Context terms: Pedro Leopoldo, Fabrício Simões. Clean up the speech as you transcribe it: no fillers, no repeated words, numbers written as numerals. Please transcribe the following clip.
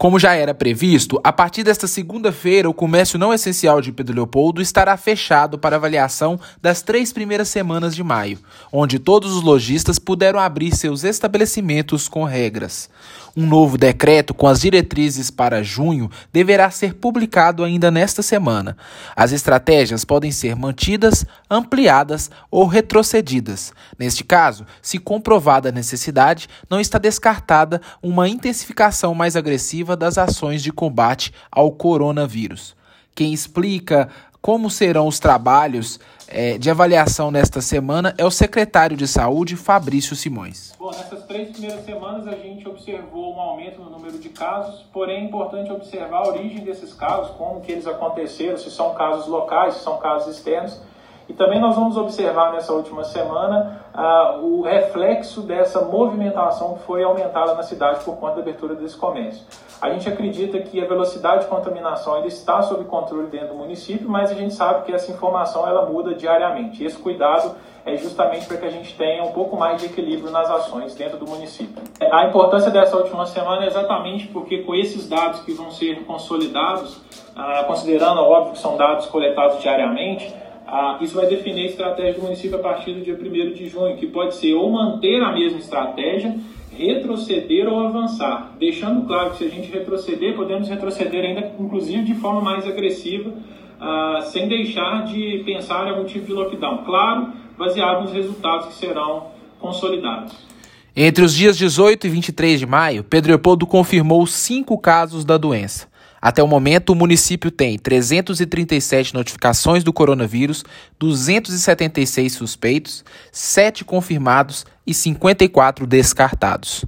Como já era previsto, a partir desta segunda-feira, o comércio não essencial de Pedro Leopoldo estará fechado para avaliação das 3 primeiras semanas de maio, onde todos os lojistas puderam abrir seus estabelecimentos com regras. Um novo decreto com as diretrizes para junho deverá ser publicado ainda nesta semana. As estratégias podem ser mantidas, ampliadas ou retrocedidas. Neste caso, se comprovada a necessidade, não está descartada uma intensificação mais agressiva das ações de combate ao coronavírus. Quem explica como serão os trabalhos de avaliação nesta semana é o secretário de Saúde, Fabrício Simões. Bom, nessas 3 primeiras semanas a gente observou um aumento no número de casos, porém é importante observar a origem desses casos, como que eles aconteceram, se são casos locais, se são casos externos. E também nós vamos observar nessa última semana o reflexo dessa movimentação que foi aumentada na cidade por conta da abertura desse comércio. A gente acredita que a velocidade de contaminação ainda está sob controle dentro do município, mas a gente sabe que essa informação ela muda diariamente. E esse cuidado é justamente para que a gente tenha um pouco mais de equilíbrio nas ações dentro do município. A importância dessa última semana é exatamente porque com esses dados que vão ser consolidados, considerando, óbvio, que são dados coletados diariamente, isso vai definir a estratégia do município a partir do dia 1º de junho, que pode ser ou manter a mesma estratégia, retroceder ou avançar. Deixando claro que se a gente retroceder, podemos retroceder ainda, inclusive de forma mais agressiva, sem deixar de pensar em algum tipo de lockdown. Claro, baseado nos resultados que serão consolidados. Entre os dias 18 e 23 de maio, Pedro Leopoldo confirmou 5 casos da doença. Até o momento, o município tem 337 notificações do coronavírus, 276 suspeitos, 7 confirmados e 54 descartados.